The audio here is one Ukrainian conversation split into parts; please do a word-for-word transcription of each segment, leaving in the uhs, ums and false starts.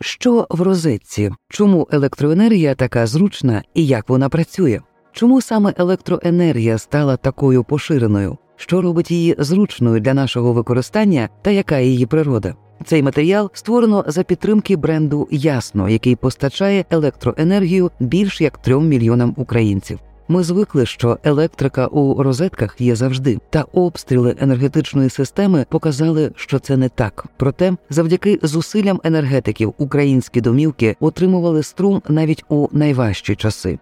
Що в розетці? Чому електроенергія така зручна і як вона працює? Чому саме електроенергія стала такою поширеною? Що робить її зручною для нашого використання та яка її природа? Цей матеріал створено за підтримки бренду «Ясно», який постачає електроенергію більш як трьом мільйонам українців. Ми звикли, що електрика у розетках є завжди, та обстріли енергетичної системи показали, що це не так. Проте, завдяки зусиллям енергетиків, українські домівки отримували струм навіть у найважчі часи.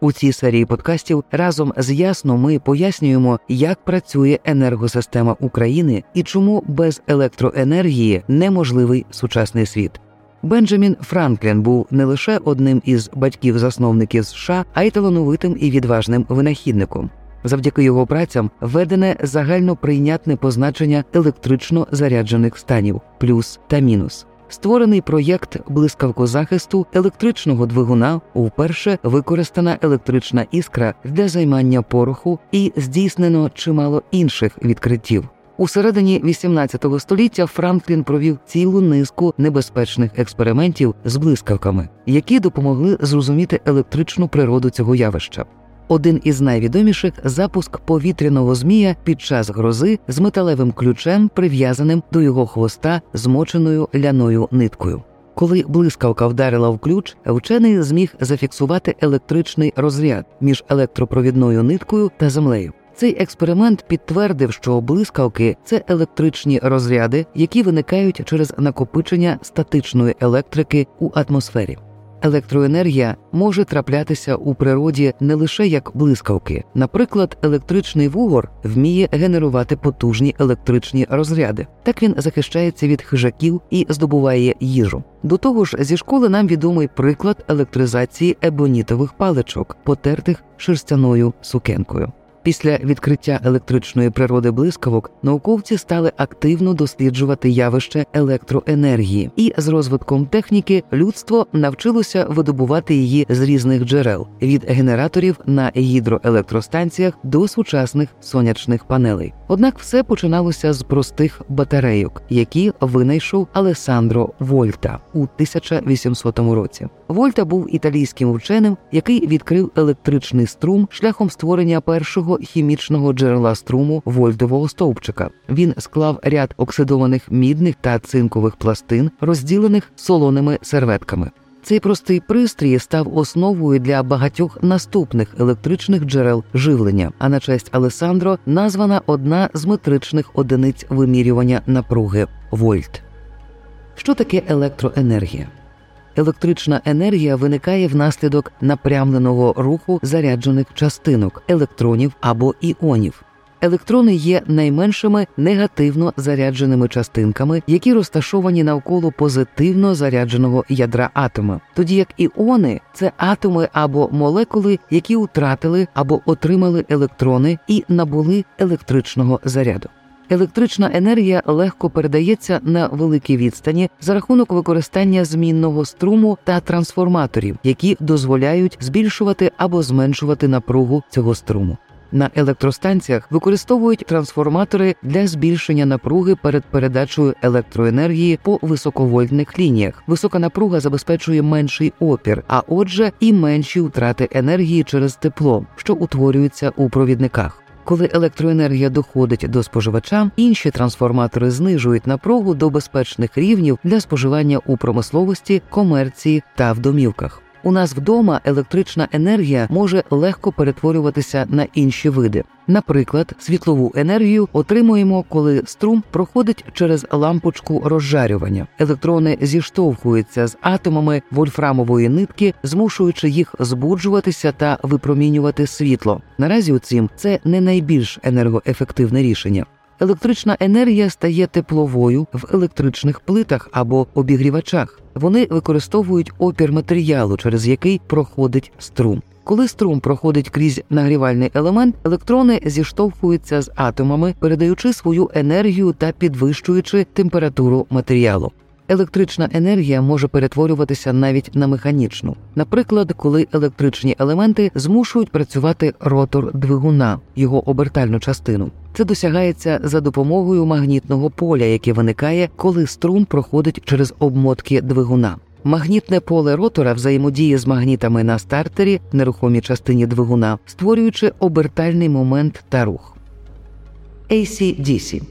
У цій серії подкастів разом з «Ясно» ми пояснюємо, як працює енергосистема України і чому без електроенергії неможливий сучасний світ. Бенджамін Франклін був не лише одним із батьків-засновників США, а й талановитим і відважним винахідником. Завдяки його працям введене загальноприйнятне позначення електрично заряджених станів – плюс та мінус. Створений проєкт блискавкозахисту електричного двигуна вперше використана електрична іскра для займання пороху і здійснено чимало інших відкриттів. У середині вісімнадцятого століття Франклін провів цілу низку небезпечних експериментів з блискавками, які допомогли зрозуміти електричну природу цього явища. Один із найвідоміших – запуск повітряного змія під час грози з металевим ключем, прив'язаним до його хвоста змоченою ляною ниткою. Коли блискавка вдарила в ключ, вчений зміг зафіксувати електричний розряд між електропровідною ниткою та землею. Цей експеримент підтвердив, що блискавки – це електричні розряди, які виникають через накопичення статичної електрики у атмосфері. Електроенергія може траплятися у природі не лише як блискавки. Наприклад, електричний вугор вміє генерувати потужні електричні розряди. Так він захищається від хижаків і здобуває їжу. До того ж, зі школи нам відомий приклад електризації ебонітових паличок, потертих шерстяною сукенкою. Після відкриття електричної природи блискавок науковці стали активно досліджувати явище електроенергії, і з розвитком техніки людство навчилося видобувати її з різних джерел – від генераторів на гідроелектростанціях до сучасних сонячних панелей. Однак все починалося з простих батарейок, які винайшов Алессандро Вольта у тисяча вісімсотому році. Вольта був італійським вченим, який відкрив електричний струм шляхом створення першого хімічного джерела струму вольтового стовпчика. Він склав ряд оксидованих мідних та цинкових пластин, розділених солоними серветками. Цей простий пристрій став основою для багатьох наступних електричних джерел живлення, а на честь Алессандро названа одна з метричних одиниць вимірювання напруги – вольт. Що таке електроенергія? Електрична енергія виникає внаслідок напрямленого руху заряджених частинок – електронів або іонів. Електрони є найменшими негативно зарядженими частинками, які розташовані навколо позитивно зарядженого ядра атома, тоді як іони – це атоми або молекули, які втратили або отримали електрони і набули електричного заряду. Електрична енергія легко передається на великій відстані за рахунок використання змінного струму та трансформаторів, які дозволяють збільшувати або зменшувати напругу цього струму. На електростанціях використовують трансформатори для збільшення напруги перед передачею електроенергії по високовольтних лініях. Висока напруга забезпечує менший опір, а отже і менші втрати енергії через тепло, що утворюється у провідниках. Коли електроенергія доходить до споживача, інші трансформатори знижують напругу до безпечних рівнів для споживання у промисловості, комерції та в домівках. У нас вдома електрична енергія може легко перетворюватися на інші види. Наприклад, світлову енергію отримуємо, коли струм проходить через лампочку розжарювання. Електрони зіштовхуються з атомами вольфрамової нитки, змушуючи їх збуджуватися та випромінювати світло. Наразі утім, це не найбільш енергоефективне рішення. Електрична енергія стає тепловою в електричних плитах або обігрівачах. Вони використовують опір матеріалу, через який проходить струм. Коли струм проходить крізь нагрівальний елемент, електрони зіштовхуються з атомами, передаючи свою енергію та підвищуючи температуру матеріалу. Електрична енергія може перетворюватися навіть на механічну. Наприклад, коли електричні елементи змушують працювати ротор двигуна, його обертальну частину. Це досягається за допомогою магнітного поля, яке виникає, коли струм проходить через обмотки двигуна. Магнітне поле ротора взаємодіє з магнітами на стартері, нерухомій частині двигуна, створюючи обертальний момент та рух. ей сі ді сі.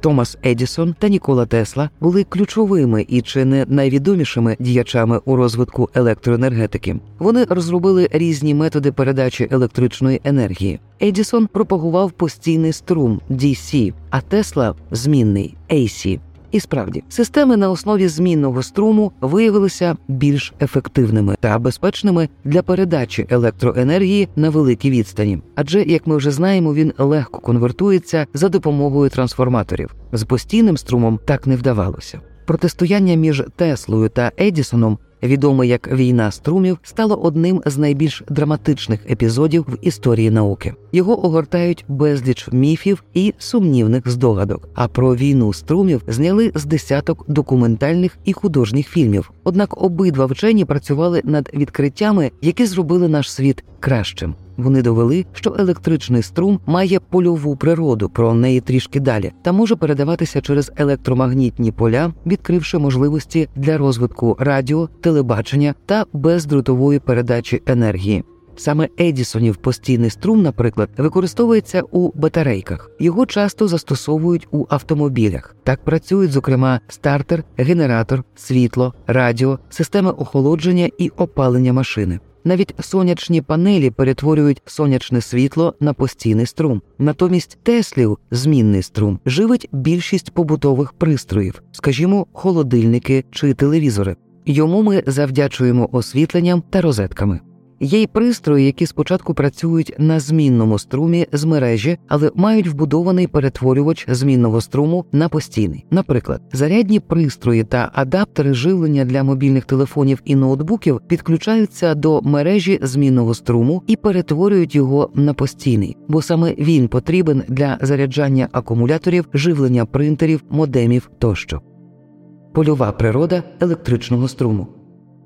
Томас Едісон та Нікола Тесла були ключовими і чи не найвідомішими діячами у розвитку електроенергетики. Вони розробили різні методи передачі електричної енергії. Едісон пропагував постійний струм – ді сі, а Тесла – змінний – ей сі. І справді, системи на основі змінного струму виявилися більш ефективними та безпечними для передачі електроенергії на великій відстані. Адже, як ми вже знаємо, він легко конвертується за допомогою трансформаторів. З постійним струмом так не вдавалося. Протистояння між Теслою та Едісоном, відоме як «Війна струмів», стало одним з найбільш драматичних епізодів в історії науки. Його огортають безліч міфів і сумнівних здогадок, а про «Війну струмів» зняли з десяток документальних і художніх фільмів. Однак обидва вчені працювали над відкриттями, які зробили наш світ кращим. Вони довели, що електричний струм має польову природу, про неї трішки далі, та може передаватися через електромагнітні поля, відкривши можливості для розвитку радіо, телебачення та бездротової передачі енергії. Саме Едісонів постійний струм, наприклад, використовується у батарейках. Його часто застосовують у автомобілях. Так працюють, зокрема, стартер, генератор, світло, радіо, системи охолодження і опалення машини. Навіть сонячні панелі перетворюють сонячне світло на постійний струм. Натомість Теслів, змінний струм, живить більшість побутових пристроїв, скажімо, холодильники чи телевізори. Йому ми завдячуємо освітленням та розетками. Є й пристрої, які спочатку працюють на змінному струмі з мережі, але мають вбудований перетворювач змінного струму на постійний. Наприклад, зарядні пристрої та адаптери живлення для мобільних телефонів і ноутбуків підключаються до мережі змінного струму і перетворюють його на постійний, бо саме він потрібен для заряджання акумуляторів, живлення принтерів, модемів тощо. Польова природа електричного струму.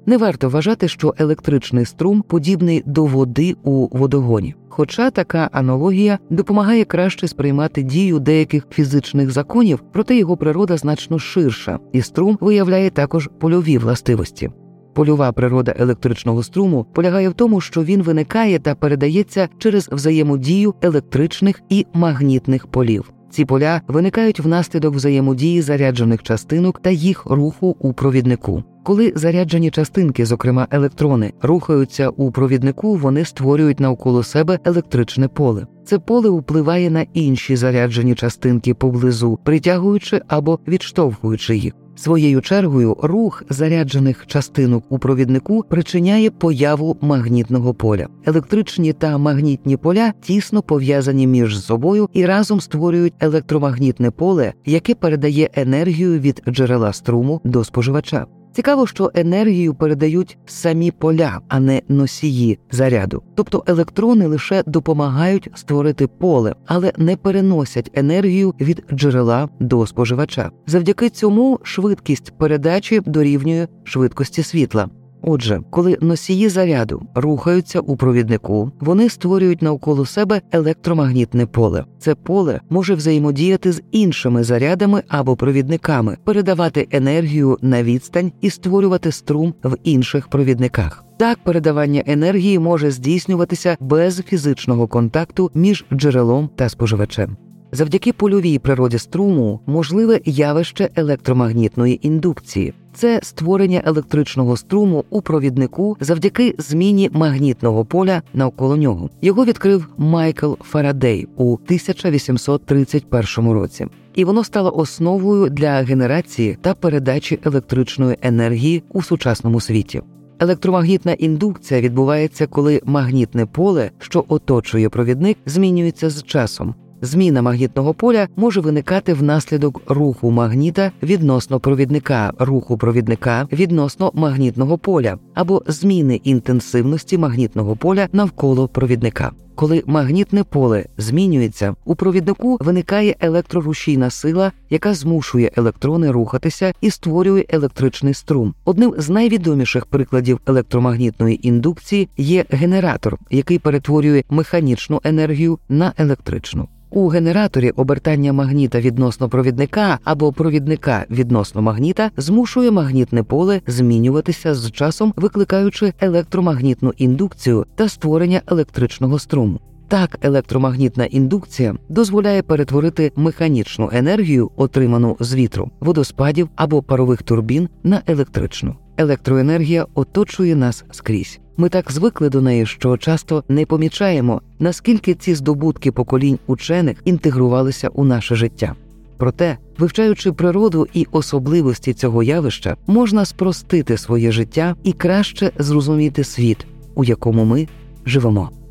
Не варто вважати, що електричний струм подібний до води у водогоні. Хоча така аналогія допомагає краще сприймати дію деяких фізичних законів, проте його природа значно ширша, і струм виявляє також польові властивості. Польова природа електричного струму полягає в тому, що він виникає та передається через взаємодію електричних і магнітних полів. Ці поля виникають внаслідок взаємодії заряджених частинок та їх руху у провіднику. Коли заряджені частинки, зокрема електрони, рухаються у провіднику, вони створюють навколо себе електричне поле. Це поле впливає на інші заряджені частинки поблизу, притягуючи або відштовхуючи їх. Своєю чергою, рух заряджених частинок у провіднику причиняє появу магнітного поля. Електричні та магнітні поля тісно пов'язані між собою і разом створюють електромагнітне поле, яке передає енергію від джерела струму до споживача. Цікаво, що енергію передають самі поля, а не носії заряду. Тобто електрони лише допомагають створити поле, але не переносять енергію від джерела до споживача. Завдяки цьому швидкість передачі дорівнює швидкості світла. Отже, коли носії заряду рухаються у провіднику, вони створюють навколо себе електромагнітне поле. Це поле може взаємодіяти з іншими зарядами або провідниками, передавати енергію на відстань і створювати струм в інших провідниках. Так, передавання енергії може здійснюватися без фізичного контакту між джерелом та споживачем. Завдяки польовій природі струму можливе явище електромагнітної індукції. Це створення електричного струму у провіднику завдяки зміні магнітного поля навколо нього. Його відкрив Майкл Фарадей у тисяча вісімсот тридцять першому році. І воно стало основою для генерації та передачі електричної енергії у сучасному світі. Електромагнітна індукція відбувається, коли магнітне поле, що оточує провідник, змінюється з часом. Зміна магнітного поля може виникати внаслідок руху магніта відносно провідника, руху провідника відносно магнітного поля, або зміни інтенсивності магнітного поля навколо провідника. Коли магнітне поле змінюється, у провіднику виникає електрорушійна сила, яка змушує електрони рухатися і створює електричний струм. Одним з найвідоміших прикладів електромагнітної індукції є генератор, який перетворює механічну енергію на електричну. У генераторі обертання магніта відносно провідника або провідника відносно магніта змушує магнітне поле змінюватися з часом, викликаючи електромагнітну індукцію та створення електричного струму. Так, електромагнітна індукція дозволяє перетворити механічну енергію, отриману з вітру, водоспадів або парових турбін, на електричну. Електроенергія оточує нас скрізь. Ми так звикли до неї, що часто не помічаємо, наскільки ці здобутки поколінь учених інтегрувалися у наше життя. Проте, вивчаючи природу і особливості цього явища, можна спростити своє життя і краще зрозуміти світ, у якому ми живемо.